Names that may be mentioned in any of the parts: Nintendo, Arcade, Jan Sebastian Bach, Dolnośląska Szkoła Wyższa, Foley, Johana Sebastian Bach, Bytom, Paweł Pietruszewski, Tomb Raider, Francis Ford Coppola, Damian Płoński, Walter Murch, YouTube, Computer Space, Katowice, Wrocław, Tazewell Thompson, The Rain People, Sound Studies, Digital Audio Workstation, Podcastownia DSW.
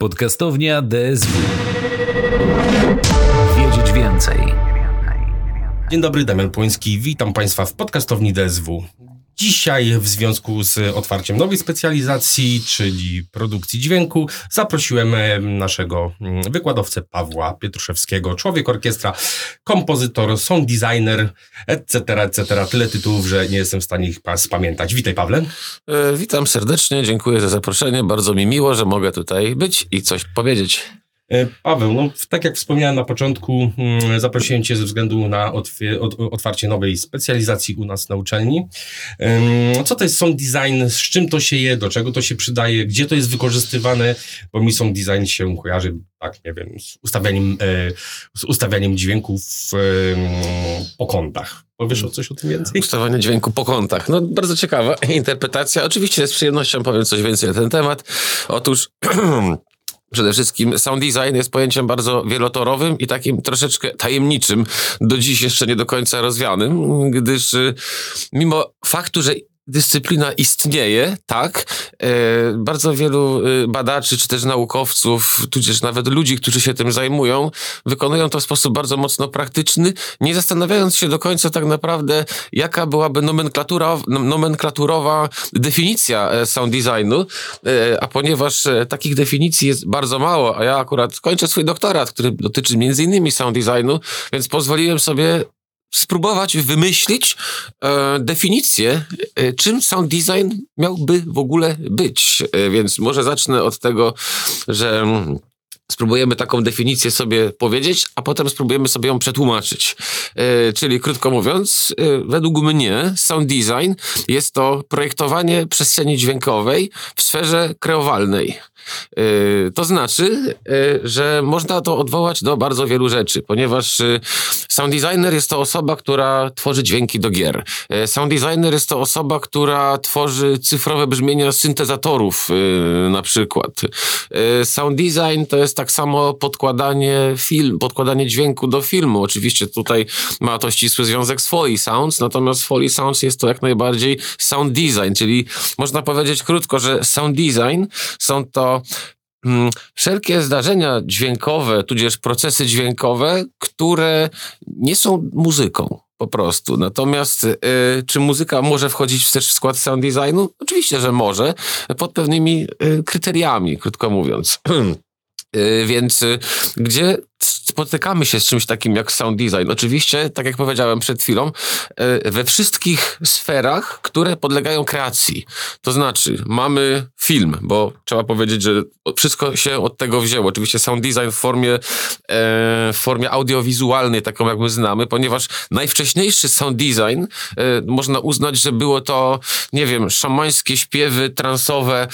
Podcastownia DSW. Wiedzieć więcej. Dzień dobry, Damian Płoński. Witam Państwa w Podcastowni DSW. Dzisiaj w związku z otwarciem nowej specjalizacji, czyli produkcji dźwięku, zaprosiłem naszego wykładowcę Pawła Pietruszewskiego, człowiek orkiestra, kompozytor, sound designer, etc., etc. Tyle tytułów, że nie jestem w stanie ich spamiętać. Witaj, Pawle. Witam serdecznie, dziękuję za zaproszenie. Bardzo mi miło, że mogę tutaj być i coś powiedzieć. Paweł, no, tak jak wspomniałem na początku, zaprosiłem Cię ze względu na otwarcie nowej specjalizacji u nas na uczelni. Co to jest sound design, z czym to się je, do czego to się przydaje, gdzie to jest wykorzystywane, bo mi sound design się kojarzy, tak, nie wiem, z ustawianiem dźwięków po kątach. Powiesz o coś o tym więcej? Ustawianie dźwięku po kątach. No, bardzo ciekawa interpretacja. Oczywiście z przyjemnością powiem coś więcej na ten temat. Otóż... Przede wszystkim sound design jest pojęciem bardzo wielotorowym i takim troszeczkę tajemniczym, do dziś jeszcze nie do końca rozwianym, gdyż mimo faktu, że dyscyplina istnieje, tak, bardzo wielu badaczy, czy też naukowców, tudzież nawet ludzi, którzy się tym zajmują, wykonują to w sposób bardzo mocno praktyczny, nie zastanawiając się do końca tak naprawdę, jaka byłaby nomenklaturowa definicja sound designu, a ponieważ takich definicji jest bardzo mało, a ja akurat kończę swój doktorat, który dotyczy m.in. sound designu, więc pozwoliłem sobie spróbować wymyślić definicję, czym sound design miałby w ogóle być. Więc może zacznę od tego, że spróbujemy taką definicję sobie powiedzieć, a potem spróbujemy sobie ją przetłumaczyć. Czyli krótko mówiąc, według mnie sound design jest to projektowanie przestrzeni dźwiękowej w sferze kreowalnej. To znaczy, że można to odwołać do bardzo wielu rzeczy, ponieważ sound designer jest to osoba, która tworzy dźwięki do gier. Sound designer jest to osoba, która tworzy cyfrowe brzmienia syntezatorów na przykład. Sound design to jest tak samo podkładanie dźwięku do filmu. Oczywiście tutaj ma to ścisły związek z Foley Sounds, natomiast Foley Sounds jest to jak najbardziej sound design, czyli można powiedzieć krótko, że sound design są to wszelkie zdarzenia dźwiękowe, tudzież procesy dźwiękowe, które nie są muzyką po prostu. Natomiast czy muzyka może wchodzić też w skład sound designu? Oczywiście, że może, pod pewnymi kryteriami, krótko mówiąc. Więc gdzie spotykamy się z czymś takim jak sound design? Oczywiście, tak jak powiedziałem przed chwilą, we wszystkich sferach, które podlegają kreacji. To znaczy, mamy film, bo trzeba powiedzieć, że wszystko się od tego wzięło. Oczywiście sound design w formie audiowizualnej, taką jak my znamy, ponieważ najwcześniejszy sound design można uznać, że było to, nie wiem, szamańskie śpiewy transowe,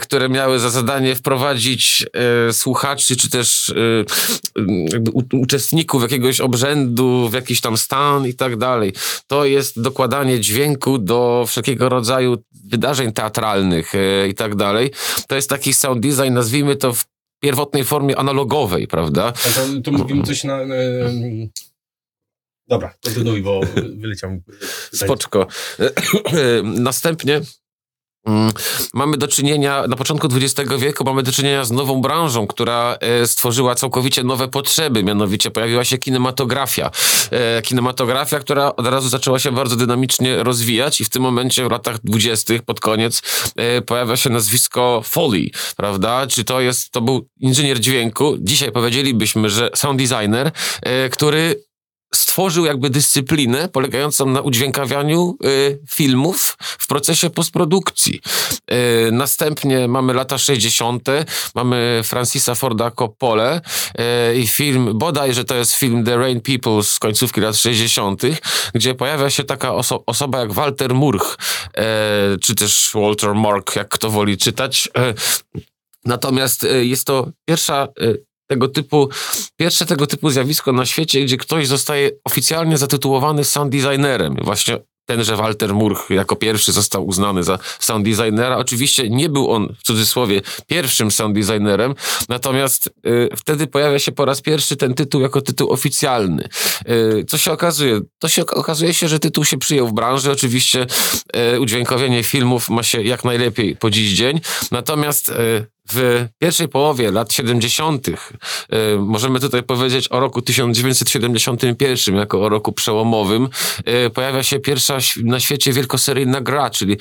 które miały za zadanie wprowadzić słuchaczy, czy też jakby uczestników jakiegoś obrzędu, w jakiś tam stan i tak dalej. To jest dokładanie dźwięku do wszelkiego rodzaju wydarzeń teatralnych i tak dalej. To jest taki sound design, nazwijmy to w pierwotnej formie analogowej, prawda? To mówimy coś na... Dobra, kontynuuj, bo wyleciałem. Spoczko. Następnie mamy do czynienia, na początku XX wieku mamy do czynienia z nową branżą, która stworzyła całkowicie nowe potrzeby, mianowicie pojawiła się kinematografia. Kinematografia, która od razu zaczęła się bardzo dynamicznie rozwijać i w tym momencie w latach 20. pod koniec pojawia się nazwisko Foley, prawda? Czy to był inżynier dźwięku, dzisiaj powiedzielibyśmy, że sound designer, który stworzył jakby dyscyplinę polegającą na udźwiękawianiu filmów w procesie postprodukcji. Następnie mamy lata 60., mamy Francisa Forda Coppolę i film, bodajże to jest film The Rain People z końcówki lat 60., gdzie pojawia się taka osoba jak Walter Murch, czy też Walter Murch, jak kto woli czytać. Natomiast jest to pierwsze tego typu zjawisko na świecie, gdzie ktoś zostaje oficjalnie zatytułowany sound designerem. Właśnie tenże Walter Murch jako pierwszy został uznany za sound designera. Oczywiście nie był on, w cudzysłowie, pierwszym sound designerem, natomiast wtedy pojawia się po raz pierwszy ten tytuł jako tytuł oficjalny. Co się okazuje? Okazuje się, że tytuł się przyjął w branży. Oczywiście udźwiękowienie filmów ma się jak najlepiej po dziś dzień, natomiast W pierwszej połowie lat 70. możemy tutaj powiedzieć o roku 1971 jako o roku przełomowym. Pojawia się pierwsza na świecie wielkoseryjna gra, czyli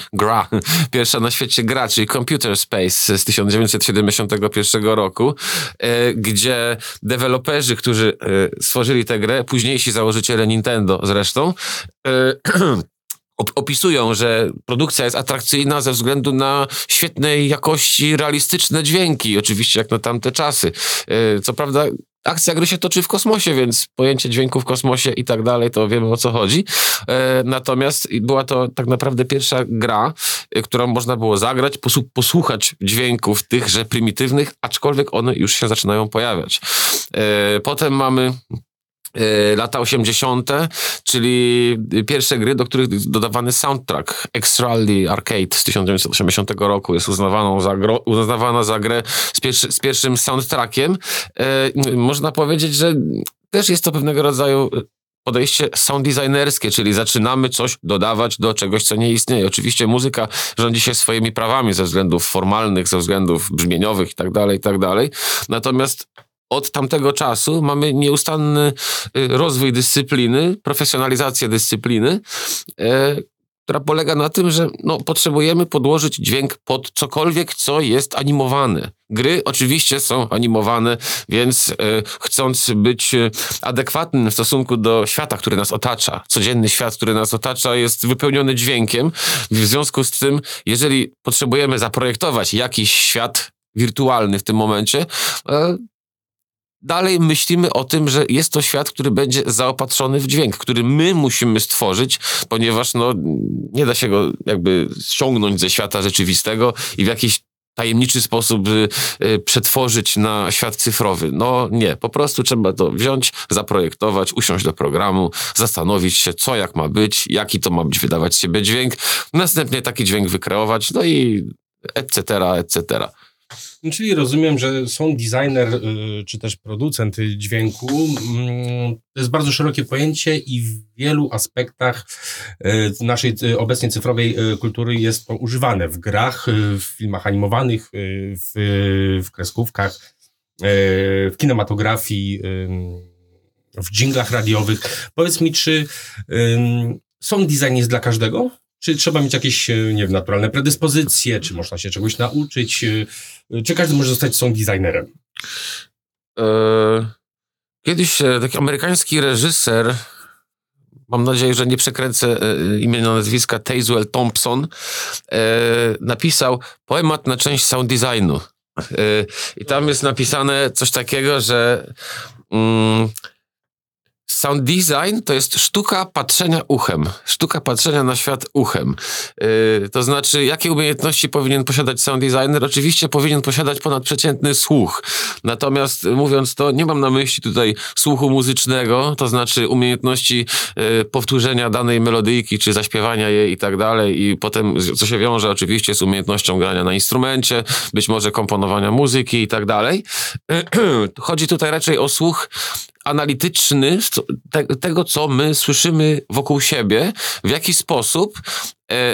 Computer Space z 1971 roku, gdzie deweloperzy, którzy stworzyli tę grę, późniejsi założyciele Nintendo zresztą, opisują, że produkcja jest atrakcyjna ze względu na świetnej jakości realistyczne dźwięki, oczywiście jak na tamte czasy. Co prawda akcja gry się toczy w kosmosie, więc pojęcie dźwięku w kosmosie i tak dalej, to wiemy o co chodzi. Natomiast była to tak naprawdę pierwsza gra, którą można było zagrać, posłuchać dźwięków tychże prymitywnych, aczkolwiek one już się zaczynają pojawiać. Potem mamy lata 80., czyli pierwsze gry, do których dodawany soundtrack. Extrally Arcade z 1980 roku jest uznawana za grę z pierwszym soundtrackiem. Można powiedzieć, że też jest to pewnego rodzaju podejście sound designerskie, czyli zaczynamy coś dodawać do czegoś, co nie istnieje. Oczywiście muzyka rządzi się swoimi prawami ze względów formalnych, ze względów brzmieniowych itd. Natomiast od tamtego czasu mamy nieustanny rozwój dyscypliny, profesjonalizację dyscypliny, która polega na tym, że potrzebujemy podłożyć dźwięk pod cokolwiek, co jest animowane. Gry oczywiście są animowane, więc chcąc być adekwatnym w stosunku do świata, który nas otacza, codzienny świat, który nas otacza, jest wypełniony dźwiękiem. W związku z tym, jeżeli potrzebujemy zaprojektować jakiś świat wirtualny w tym momencie, dalej myślimy o tym, że jest to świat, który będzie zaopatrzony w dźwięk, który my musimy stworzyć, ponieważ nie da się go jakby ściągnąć ze świata rzeczywistego i w jakiś tajemniczy sposób przetworzyć na świat cyfrowy. Nie, po prostu trzeba to wziąć, zaprojektować, usiąść do programu, zastanowić się, co jak ma być, jaki to ma być wydawać z siebie dźwięk, następnie taki dźwięk wykreować, i etc. Czyli rozumiem, że sound designer czy też producent dźwięku to jest bardzo szerokie pojęcie i w wielu aspektach naszej obecnie cyfrowej kultury jest to używane w grach, w filmach animowanych, w kreskówkach, w kinematografii, w dżinglach radiowych. Powiedz mi, czy sound design jest dla każdego? Czy trzeba mieć jakieś, naturalne predyspozycje, czy można się czegoś nauczyć, czy każdy może zostać sound designerem? Kiedyś taki amerykański reżyser, mam nadzieję, że nie przekręcę imienia, nazwiska, Tazewell Thompson, napisał poemat na część sound designu. I tam jest napisane coś takiego, że sound design to jest sztuka patrzenia uchem, sztuka patrzenia na świat uchem. To znaczy, jakie umiejętności powinien posiadać sound designer? Oczywiście powinien posiadać ponadprzeciętny słuch. Natomiast mówiąc to, nie mam na myśli tutaj słuchu muzycznego, to znaczy umiejętności powtórzenia danej melodyjki, czy zaśpiewania jej i tak dalej. I potem, co się wiąże oczywiście z umiejętnością grania na instrumencie, być może komponowania muzyki i tak dalej. Chodzi tutaj raczej o słuch analityczny tego, co my słyszymy wokół siebie, w jaki sposób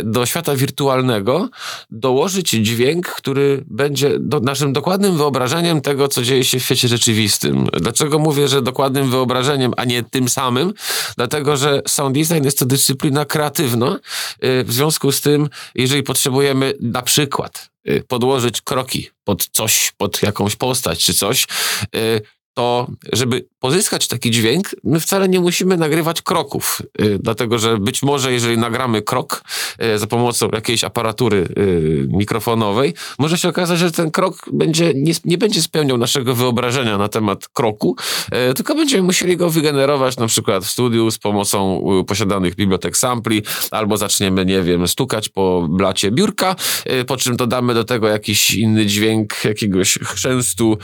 do świata wirtualnego dołożyć dźwięk, który będzie naszym dokładnym wyobrażeniem tego, co dzieje się w świecie rzeczywistym. Dlaczego mówię, że dokładnym wyobrażeniem, a nie tym samym? Dlatego, że sound design jest to dyscyplina kreatywna. W związku z tym, jeżeli potrzebujemy na przykład podłożyć kroki pod coś, pod jakąś postać czy coś, to żeby pozyskać taki dźwięk, my wcale nie musimy nagrywać kroków, dlatego że być może jeżeli nagramy krok za pomocą jakiejś aparatury mikrofonowej, może się okazać, że ten krok nie będzie spełniał naszego wyobrażenia na temat kroku, tylko będziemy musieli go wygenerować na przykład w studiu z pomocą posiadanych bibliotek sampli, albo zaczniemy, stukać po blacie biurka, po czym dodamy do tego jakiś inny dźwięk, jakiegoś chrzęstu,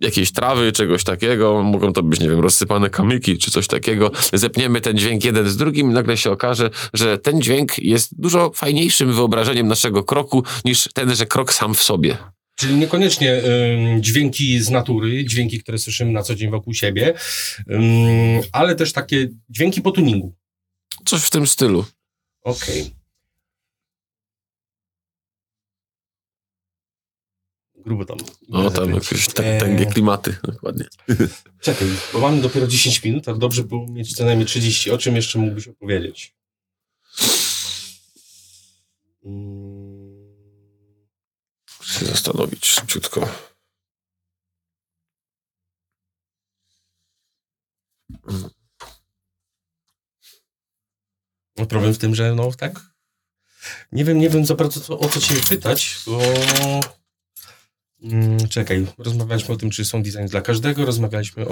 jakiejś trawy, czegoś takiego, mogą to być, rozsypane kamyki, czy coś takiego, zepniemy ten dźwięk jeden z drugim i nagle się okaże, że ten dźwięk jest dużo fajniejszym wyobrażeniem naszego kroku, niż tenże krok sam w sobie. Czyli niekoniecznie dźwięki z natury, dźwięki, które słyszymy na co dzień wokół siebie, ale też takie dźwięki po tuningu. Coś w tym stylu. Okej. grubo tam. No tam jakieś tęgie klimaty, dokładnie. Czekaj, bo mamy dopiero 10 minut, tak dobrze było mieć co najmniej 30. O czym jeszcze mógłbyś opowiedzieć? Muszę się zastanowić szybciutko. Problem w tym, że no tak? Nie wiem za bardzo o co cię pytać, bo... Czekaj, rozmawialiśmy o tym, czy są design dla każdego, rozmawialiśmy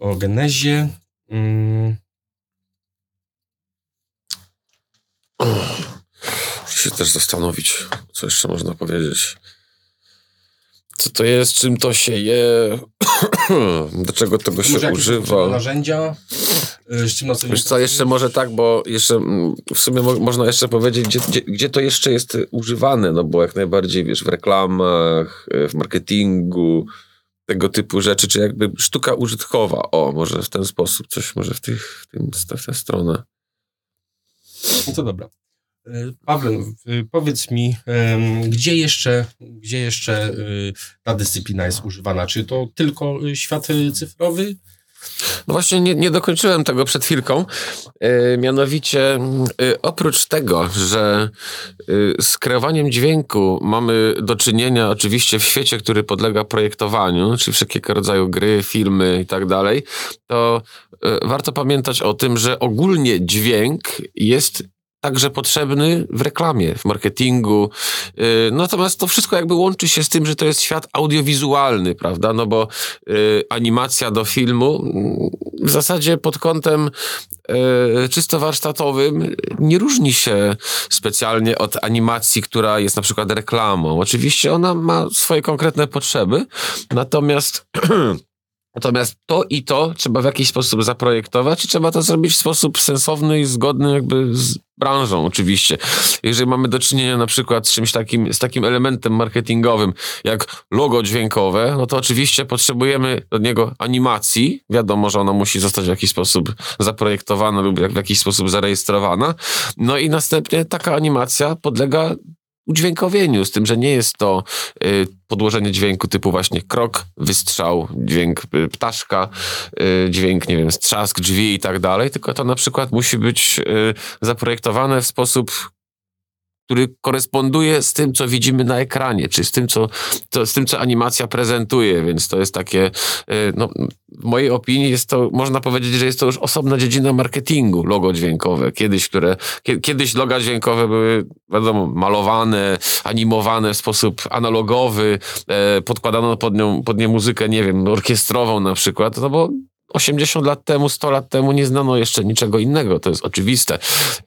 o genezie. Muszę się też zastanowić, co jeszcze można powiedzieć. Co to jest, czym to się je, do czego tego się używa. Narzędzia, z czym na co wiesz co, jeszcze może tak, bo jeszcze w sumie można jeszcze powiedzieć, gdzie to jeszcze jest używane, no bo jak najbardziej, wiesz, w reklamach, w marketingu, tego typu rzeczy, czy jakby sztuka użytkowa, o, może w ten sposób, coś może w tę stronę. No to dobra. Paweł, powiedz mi, gdzie jeszcze ta dyscyplina jest używana? Czy to tylko świat cyfrowy? No właśnie nie dokończyłem tego przed chwilką. Mianowicie oprócz tego, że z kreowaniem dźwięku mamy do czynienia oczywiście w świecie, który podlega projektowaniu, czyli wszelkiego rodzaju gry, filmy i tak dalej, to warto pamiętać o tym, że ogólnie dźwięk jest także potrzebny w reklamie, w marketingu. Natomiast to wszystko jakby łączy się z tym, że to jest świat audiowizualny, prawda? No bo animacja do filmu w zasadzie pod kątem czysto warsztatowym nie różni się specjalnie od animacji, która jest na przykład reklamą. Oczywiście ona ma swoje konkretne potrzeby, natomiast to i to trzeba w jakiś sposób zaprojektować i trzeba to zrobić w sposób sensowny i zgodny jakby z branżą oczywiście. Jeżeli mamy do czynienia na przykład z czymś takim, z takim elementem marketingowym jak logo dźwiękowe, no to oczywiście potrzebujemy od niego animacji. Wiadomo, że ona musi zostać w jakiś sposób zaprojektowana lub w jakiś sposób zarejestrowana. No i następnie taka animacja podlega udźwiękowieniu, z tym, że nie jest to podłożenie dźwięku typu właśnie krok, wystrzał, dźwięk ptaszka, dźwięk, nie wiem, strzask drzwi i tak dalej, tylko to na przykład musi być zaprojektowane w sposób, który koresponduje z tym, co widzimy na ekranie, czy z tym, co animacja prezentuje, więc to jest takie, no, w mojej opinii jest to, można powiedzieć, że jest to już osobna dziedzina marketingu, logo dźwiękowe. Kiedyś loga dźwiękowe były, wiadomo, malowane, animowane w sposób analogowy, podkładano pod nie muzykę, nie wiem, orkiestrową na przykład, no bo 80 lat temu, 100 lat temu nie znano jeszcze niczego innego, to jest oczywiste.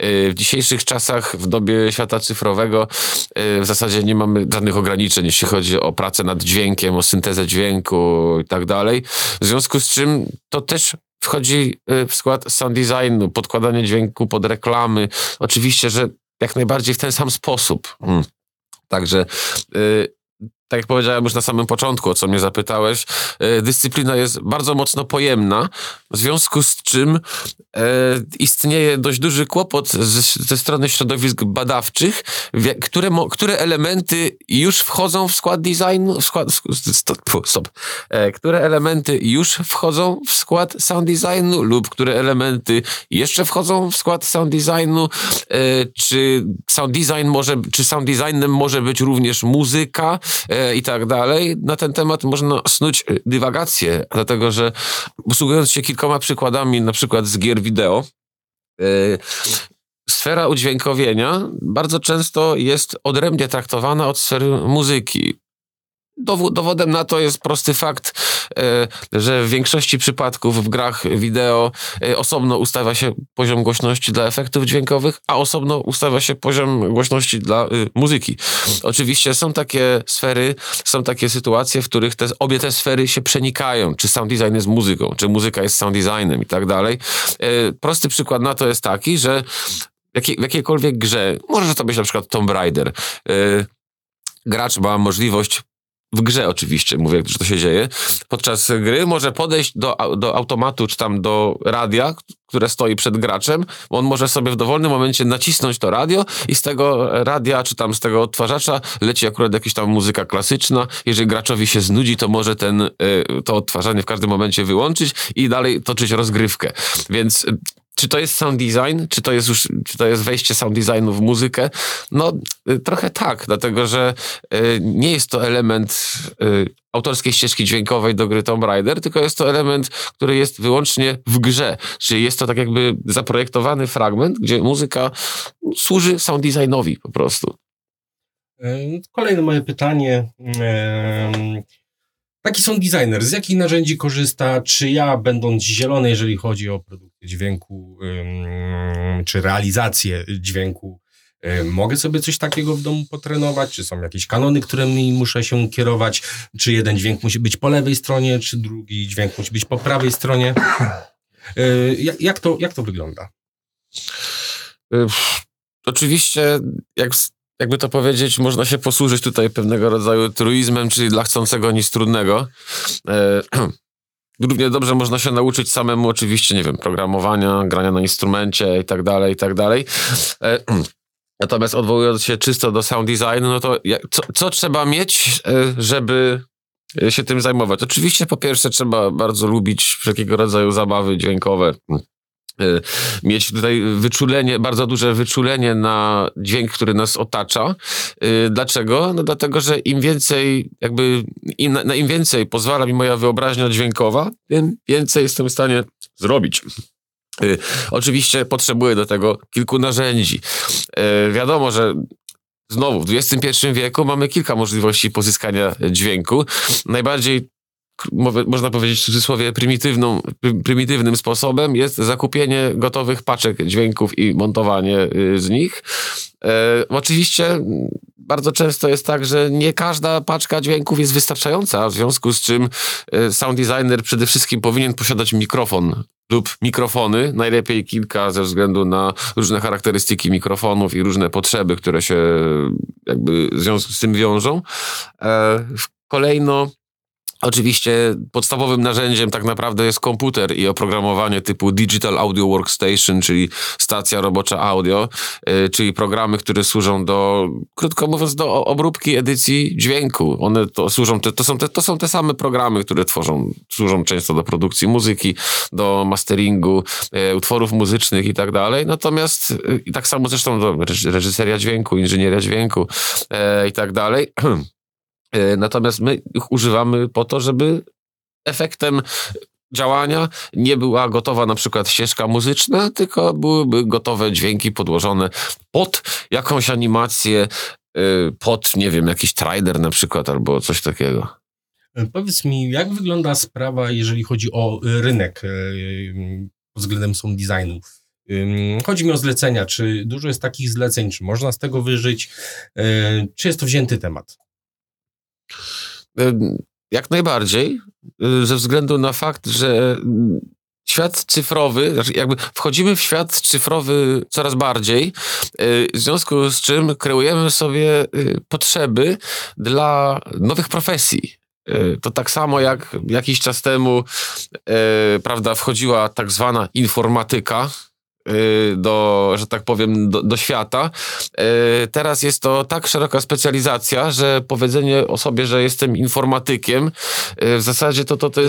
W dzisiejszych czasach, w dobie świata cyfrowego w zasadzie nie mamy żadnych ograniczeń, jeśli chodzi o pracę nad dźwiękiem, o syntezę dźwięku i tak dalej. W związku z czym to też wchodzi w skład sound designu, podkładanie dźwięku pod reklamy. Oczywiście, że jak najbardziej w ten sam sposób. Także... Tak jak powiedziałem już na samym początku, o co mnie zapytałeś, dyscyplina jest bardzo mocno pojemna, w związku z czym istnieje dość duży kłopot ze strony środowisk badawczych, które elementy już wchodzą w skład designu, które elementy już wchodzą w skład sound designu lub które elementy jeszcze wchodzą w skład sound designu, czy sound designem może być również muzyka, i tak dalej. Na ten temat można snuć dywagacje, dlatego że posługując się kilkoma przykładami, na przykład z gier wideo, sfera udźwiękowienia bardzo często jest odrębnie traktowana od sfery muzyki. Dowodem na to jest prosty fakt, że w większości przypadków w grach wideo osobno ustawia się poziom głośności dla efektów dźwiękowych, a osobno ustawia się poziom głośności dla muzyki. Oczywiście są takie sfery, są takie sytuacje, w których obie te sfery się przenikają, czy sound design jest muzyką, czy muzyka jest sound designem i tak dalej. Prosty przykład na to jest taki, że w jakiejkolwiek grze, może to być na przykład Tomb Raider, gracz ma możliwość w grze oczywiście, mówię, że to się dzieje, podczas gry może podejść do automatu czy tam do radia, które stoi przed graczem. On może sobie w dowolnym momencie nacisnąć to radio i z tego radia czy tam z tego odtwarzacza leci akurat jakaś tam muzyka klasyczna. Jeżeli graczowi się znudzi, to może to odtwarzanie w każdym momencie wyłączyć i dalej toczyć rozgrywkę. Więc czy to jest sound design? Czy to jest wejście sound designu w muzykę? No trochę tak, dlatego że nie jest to element autorskiej ścieżki dźwiękowej do gry Tomb Raider, tylko jest to element, który jest wyłącznie w grze. Czyli jest to tak jakby zaprojektowany fragment, gdzie muzyka służy sound designowi po prostu. Kolejne moje pytanie. Taki sound designer, z jakich narzędzi korzysta? Czy ja, będąc zielony, jeżeli chodzi o produkcję dźwięku, czy realizację dźwięku, mogę sobie coś takiego w domu potrenować? Czy są jakieś kanony, którymi muszę się kierować? Czy jeden dźwięk musi być po lewej stronie, czy drugi dźwięk musi być po prawej stronie? Jak to wygląda? Oczywiście, jakby to powiedzieć, można się posłużyć tutaj pewnego rodzaju truizmem, czyli dla chcącego nic trudnego. Równie dobrze można się nauczyć samemu oczywiście, nie wiem, programowania, grania na instrumencie i tak dalej, i tak dalej. Natomiast odwołując się czysto do sound designu, no to co trzeba mieć, żeby się tym zajmować? Oczywiście po pierwsze trzeba bardzo lubić wszelkiego rodzaju zabawy dźwiękowe. Mieć tutaj wyczulenie, bardzo duże wyczulenie na dźwięk, który nas otacza. Dlaczego? No dlatego, że im więcej, im więcej pozwala mi moja wyobraźnia dźwiękowa, tym więcej jestem w stanie zrobić. Oczywiście potrzebuję do tego kilku narzędzi. Wiadomo, że znowu w XXI wieku mamy kilka możliwości pozyskania dźwięku. Najbardziej, można powiedzieć w cudzysłowie, prymitywnym sposobem jest zakupienie gotowych paczek dźwięków i montowanie z nich. Oczywiście bardzo często jest tak, że nie każda paczka dźwięków jest wystarczająca, w związku z czym sound designer przede wszystkim powinien posiadać mikrofon lub mikrofony, najlepiej kilka, ze względu na różne charakterystyki mikrofonów i różne potrzeby, które się w związku z tym wiążą. Kolejno, oczywiście podstawowym narzędziem tak naprawdę jest komputer i oprogramowanie typu Digital Audio Workstation, czyli stacja robocza audio, czyli programy, które służą do, krótko mówiąc, do obróbki edycji dźwięku. One to są te same programy, które służą często do produkcji muzyki, do masteringu, utworów muzycznych i tak dalej. Natomiast i tak samo zresztą do reżyseria dźwięku, inżynieria dźwięku i tak dalej. Natomiast my ich używamy po to, żeby efektem działania nie była gotowa na przykład ścieżka muzyczna, tylko byłyby gotowe dźwięki podłożone pod jakąś animację, pod, nie wiem, jakiś trailer na przykład albo coś takiego. Powiedz mi, jak wygląda sprawa, jeżeli chodzi o rynek pod względem sound designu? Chodzi mi o zlecenia. Czy dużo jest takich zleceń? Czy można z tego wyżyć? Czy jest to wzięty temat? Jak najbardziej, ze względu na fakt, że świat cyfrowy, wchodzimy w świat cyfrowy coraz bardziej, w związku z czym kreujemy sobie potrzeby dla nowych profesji. To tak samo jak jakiś czas temu, prawda, wchodziła tak zwana informatyka do świata. Teraz jest to tak szeroka specjalizacja, że powiedzenie o sobie, że jestem informatykiem, w zasadzie to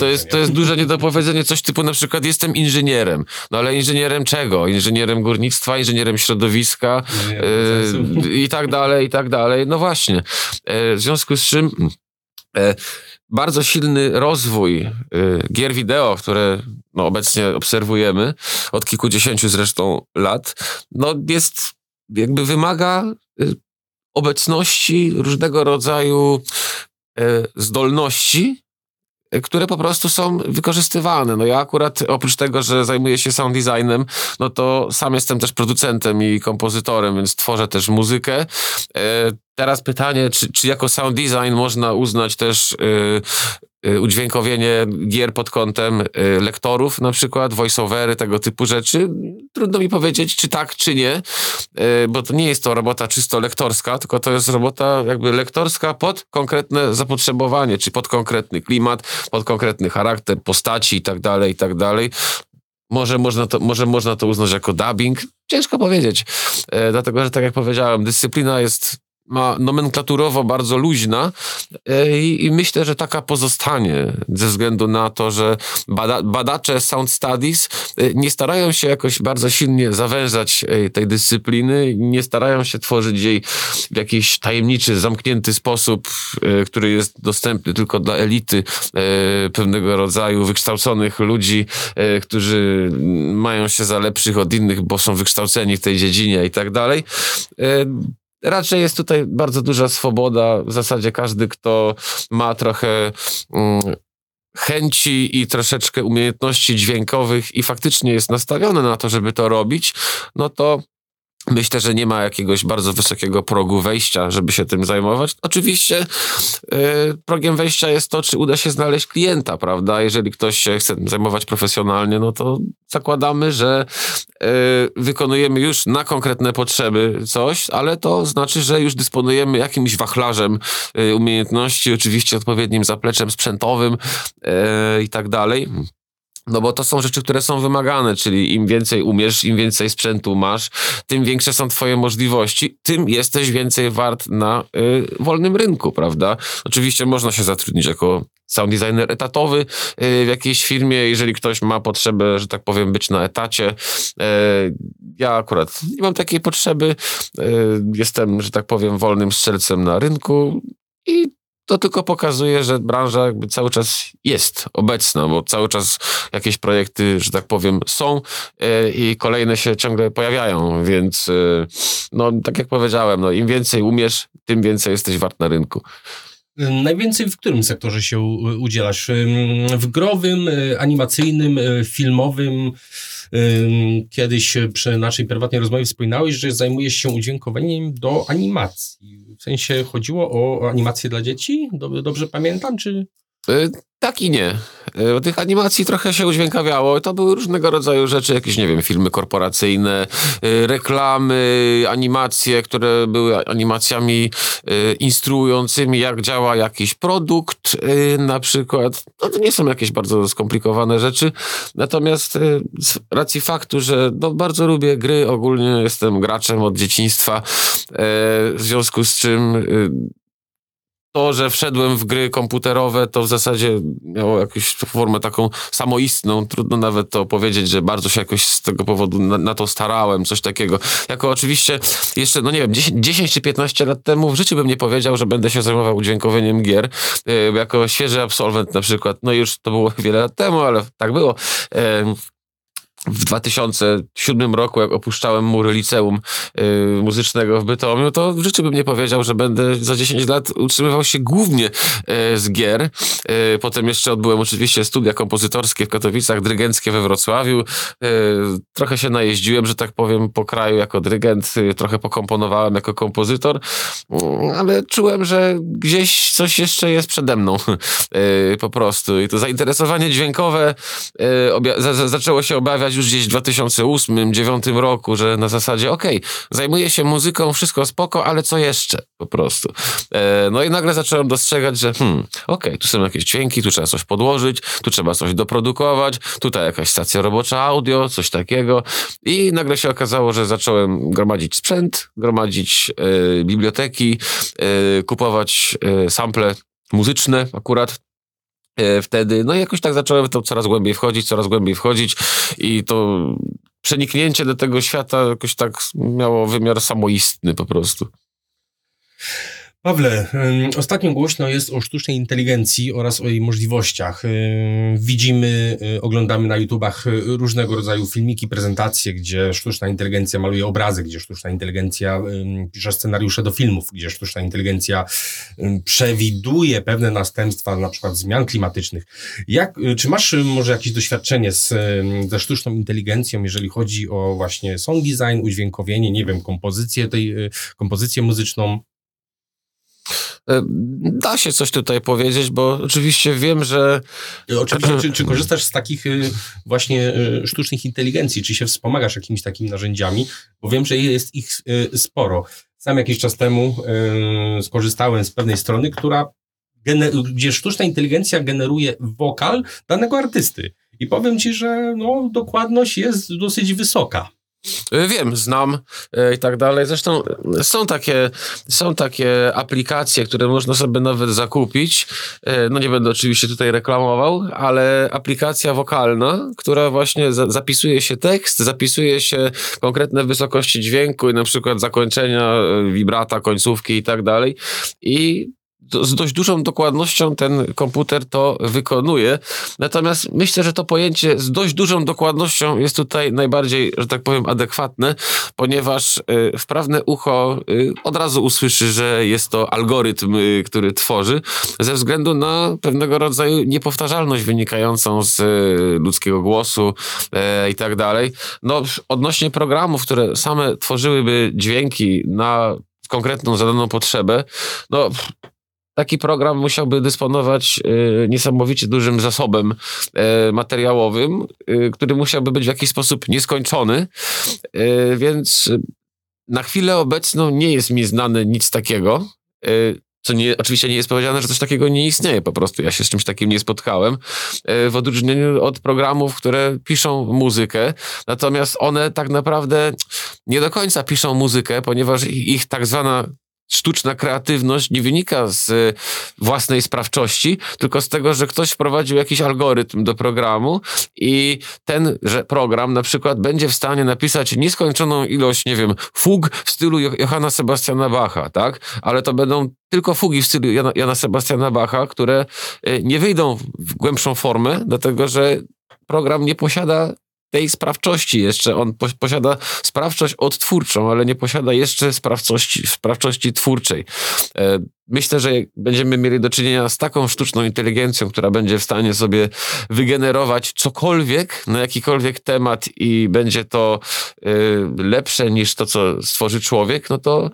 jest duże niedopowiedzenie, coś typu na przykład jestem inżynierem. No ale inżynierem czego? Inżynierem górnictwa, inżynierem środowiska i tak dalej. No właśnie. W związku z czym bardzo silny rozwój gier wideo, które obecnie obserwujemy, od kilkudziesięciu zresztą lat, jest, wymaga obecności różnego rodzaju zdolności, które po prostu są wykorzystywane. Ja akurat oprócz tego, że zajmuję się sound designem, to sam jestem też producentem i kompozytorem, więc tworzę też muzykę. Teraz pytanie, czy jako sound design można uznać też udźwiękowienie gier pod kątem lektorów na przykład, voice-overy, tego typu rzeczy. Trudno mi powiedzieć, czy tak, czy nie, bo to nie jest to robota czysto lektorska, tylko to jest robota jakby lektorska pod konkretne zapotrzebowanie, czy pod konkretny klimat, pod konkretny charakter, postaci i tak dalej, i tak dalej. Może można to uznać jako dubbing? Ciężko powiedzieć, dlatego że tak jak powiedziałem, dyscyplina ma nomenklaturowo bardzo luźna i myślę, że taka pozostanie ze względu na to, że badacze Sound Studies nie starają się jakoś bardzo silnie zawężać tej dyscypliny, nie starają się tworzyć jej w jakiś tajemniczy, zamknięty sposób, który jest dostępny tylko dla elity, pewnego rodzaju wykształconych ludzi, którzy mają się za lepszych od innych, bo są wykształceni w tej dziedzinie i tak dalej. Raczej jest tutaj bardzo duża swoboda. W zasadzie każdy, kto ma trochę chęci i troszeczkę umiejętności dźwiękowych i faktycznie jest nastawiony na to, żeby to robić, no to myślę, że nie ma jakiegoś bardzo wysokiego progu wejścia, żeby się tym zajmować. Oczywiście progiem wejścia jest to, czy uda się znaleźć klienta, prawda? Jeżeli ktoś się chce zajmować profesjonalnie, no to zakładamy, że wykonujemy już na konkretne potrzeby coś, ale to znaczy, że już dysponujemy jakimś wachlarzem umiejętności, oczywiście odpowiednim zapleczem sprzętowym i tak dalej. No bo to są rzeczy, które są wymagane, czyli im więcej umiesz, im więcej sprzętu masz, tym większe są twoje możliwości, tym jesteś więcej wart na wolnym rynku, prawda? Oczywiście można się zatrudnić jako sound designer etatowy w jakiejś firmie, jeżeli ktoś ma potrzebę, że tak powiem, być na etacie. Ja akurat nie mam takiej potrzeby, jestem, że tak powiem, wolnym strzelcem na rynku i to tylko pokazuje, że branża jakby cały czas jest obecna, bo cały czas jakieś projekty, że tak powiem, są i kolejne się ciągle pojawiają, więc no tak jak powiedziałem, no, im więcej umiesz, tym więcej jesteś wart na rynku. Najwięcej w którym sektorze się udzielasz? W growym, animacyjnym, filmowym? Kiedyś przy naszej prywatnej rozmowie wspominałeś, że zajmujesz się udźwiękowaniem do animacji. W sensie chodziło o animację dla dzieci? Dobrze pamiętam, czy... Tak i nie. Tych animacji trochę się udźwiękawiało. To były różnego rodzaju rzeczy, jakieś, nie wiem, filmy korporacyjne, reklamy, animacje, które były animacjami instruującymi, jak działa jakiś produkt na przykład. No, to nie są jakieś bardzo skomplikowane rzeczy. Natomiast z racji faktu, że bardzo lubię gry, ogólnie jestem graczem od dzieciństwa, w związku z czym... To, że wszedłem w gry komputerowe, to w zasadzie miało jakąś formę taką samoistną. Trudno nawet to powiedzieć, że bardzo się jakoś z tego powodu na to starałem, coś takiego. Jako oczywiście jeszcze, no nie wiem, 10 czy 15 lat temu w życiu bym nie powiedział, że będę się zajmował udźwiękowieniem gier. Jako świeży absolwent na przykład, no już to było wiele lat temu, ale tak było. W 2007 roku, jak opuszczałem mury liceum muzycznego w Bytomiu, to w życiu bym nie powiedział, że będę za 10 lat utrzymywał się głównie z gier. Potem jeszcze odbyłem oczywiście studia kompozytorskie w Katowicach, dyrygenckie we Wrocławiu. Trochę się najeździłem, że tak powiem, po kraju jako dyrygent, trochę pokomponowałem jako kompozytor, ale czułem, że gdzieś coś jeszcze jest przede mną po prostu. I to zainteresowanie dźwiękowe zaczęło się obawiać już gdzieś w 2008-2009 roku, że na zasadzie, zajmuję się muzyką, wszystko spoko, ale co jeszcze? Po prostu. No i nagle zacząłem dostrzegać, że tu są jakieś dźwięki, tu trzeba coś podłożyć, tu trzeba coś doprodukować, tutaj jakaś stacja robocza audio, coś takiego. I nagle się okazało, że zacząłem gromadzić sprzęt, gromadzić biblioteki, kupować sample muzyczne akurat wtedy, no i jakoś tak zacząłem w to coraz głębiej wchodzić i to przeniknięcie do tego świata jakoś tak miało wymiar samoistny po prostu. Pawle, ostatnio głośno jest o sztucznej inteligencji oraz o jej możliwościach. Widzimy, oglądamy na YouTubach różnego rodzaju filmiki, prezentacje, gdzie sztuczna inteligencja maluje obrazy, gdzie sztuczna inteligencja pisze scenariusze do filmów, gdzie sztuczna inteligencja przewiduje pewne następstwa, na przykład zmian klimatycznych. Czy masz może jakieś doświadczenie ze sztuczną inteligencją, jeżeli chodzi o właśnie sound design, udźwiękowienie, nie wiem, kompozycję muzyczną? Da się coś tutaj powiedzieć, bo oczywiście wiem, że... Czy korzystasz z takich właśnie sztucznych inteligencji? Czy się wspomagasz jakimiś takimi narzędziami? Bo wiem, że jest ich sporo. Sam jakiś czas temu skorzystałem z pewnej strony, gdzie sztuczna inteligencja generuje wokal danego artysty. I powiem ci, że no, dokładność jest dosyć wysoka. Wiem, znam i tak dalej. Zresztą są takie aplikacje, które można sobie nawet zakupić. No nie będę oczywiście tutaj reklamował, ale aplikacja wokalna, która właśnie zapisuje się tekst, zapisuje się konkretne wysokości dźwięku i na przykład zakończenia, wibrata, końcówki i tak dalej. I z dość dużą dokładnością ten komputer to wykonuje. Natomiast myślę, że to pojęcie z dość dużą dokładnością jest tutaj najbardziej, że tak powiem, adekwatne, ponieważ wprawne ucho od razu usłyszy, że jest to algorytm, który tworzy, ze względu na pewnego rodzaju niepowtarzalność wynikającą z ludzkiego głosu i tak dalej. No, odnośnie programów, które same tworzyłyby dźwięki na konkretną, zadaną potrzebę, no... Taki program musiałby dysponować niesamowicie dużym zasobem materiałowym, który musiałby być w jakiś sposób nieskończony, więc na chwilę obecną nie jest mi znane nic takiego, co oczywiście nie jest powiedziane, że coś takiego nie istnieje po prostu. Ja się z czymś takim nie spotkałem, w odróżnieniu od programów, które piszą muzykę. Natomiast one tak naprawdę nie do końca piszą muzykę, ponieważ ich tak zwana sztuczna kreatywność nie wynika z własnej sprawczości, tylko z tego, że ktoś wprowadził jakiś algorytm do programu i ten program na przykład będzie w stanie napisać nieskończoną ilość, nie wiem, fug w stylu Johana Sebastiana Bacha, tak? Ale to będą tylko fugi w stylu Jana Sebastiana Bacha, które nie wyjdą w głębszą formę, dlatego że program nie posiada tej sprawczości jeszcze. On posiada sprawczość odtwórczą, ale nie posiada jeszcze sprawczości twórczej. Myślę, że będziemy mieli do czynienia z taką sztuczną inteligencją, która będzie w stanie sobie wygenerować cokolwiek na jakikolwiek temat i będzie to lepsze niż to, co stworzy człowiek, no to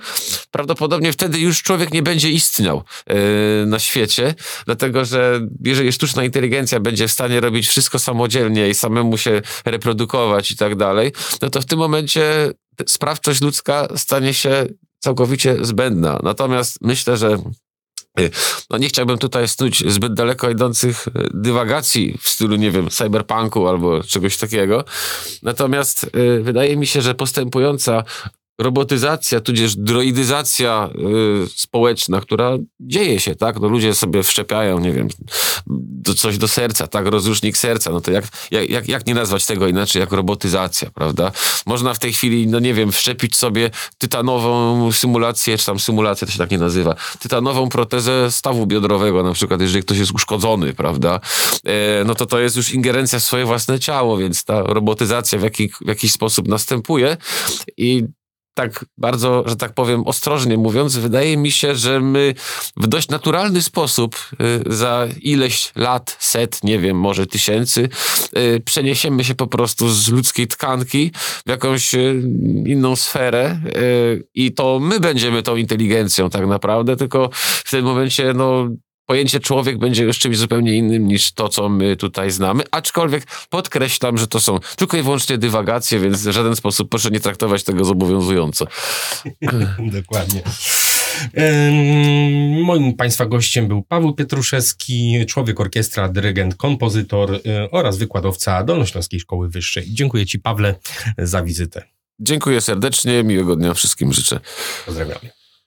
prawdopodobnie wtedy już człowiek nie będzie istniał na świecie, dlatego że jeżeli sztuczna inteligencja będzie w stanie robić wszystko samodzielnie i samemu się reprodukować i tak dalej, no to w tym momencie sprawczość ludzka stanie się całkowicie zbędna. Natomiast myślę, że no nie chciałbym tutaj snuć zbyt daleko idących dywagacji w stylu, nie wiem, cyberpunku albo czegoś takiego. Natomiast wydaje mi się, że postępująca robotyzacja, tudzież droidyzacja społeczna, która dzieje się, tak? No ludzie sobie wszczepiają, nie wiem, coś do serca, tak? Rozrusznik serca, no to jak nie nazwać tego inaczej, jak robotyzacja, prawda? Można w tej chwili, no nie wiem, wszczepić sobie tytanową symulację, czy tam symulacja, to się tak nie nazywa, tytanową protezę stawu biodrowego, na przykład, jeżeli ktoś jest uszkodzony, prawda? No to jest już ingerencja w swoje własne ciało, więc ta robotyzacja w jakiś sposób następuje i tak bardzo, że tak powiem, ostrożnie mówiąc, wydaje mi się, że my w dość naturalny sposób za ileś lat, set, nie wiem, może tysięcy, przeniesiemy się po prostu z ludzkiej tkanki w jakąś inną sferę i to my będziemy tą inteligencją tak naprawdę, tylko w tym momencie no... Pojęcie człowiek będzie już czymś zupełnie innym niż to, co my tutaj znamy, aczkolwiek podkreślam, że to są tylko i wyłącznie dywagacje, więc w żaden sposób proszę nie traktować tego zobowiązująco. Dokładnie. Moim Państwa gościem był Paweł Pietruszewski, człowiek orkiestra, dyrygent, kompozytor oraz wykładowca Dolnośląskiej Szkoły Wyższej. Dziękuję Ci, Pawle, za wizytę. Dziękuję serdecznie, miłego dnia wszystkim życzę. Pozdrawiam.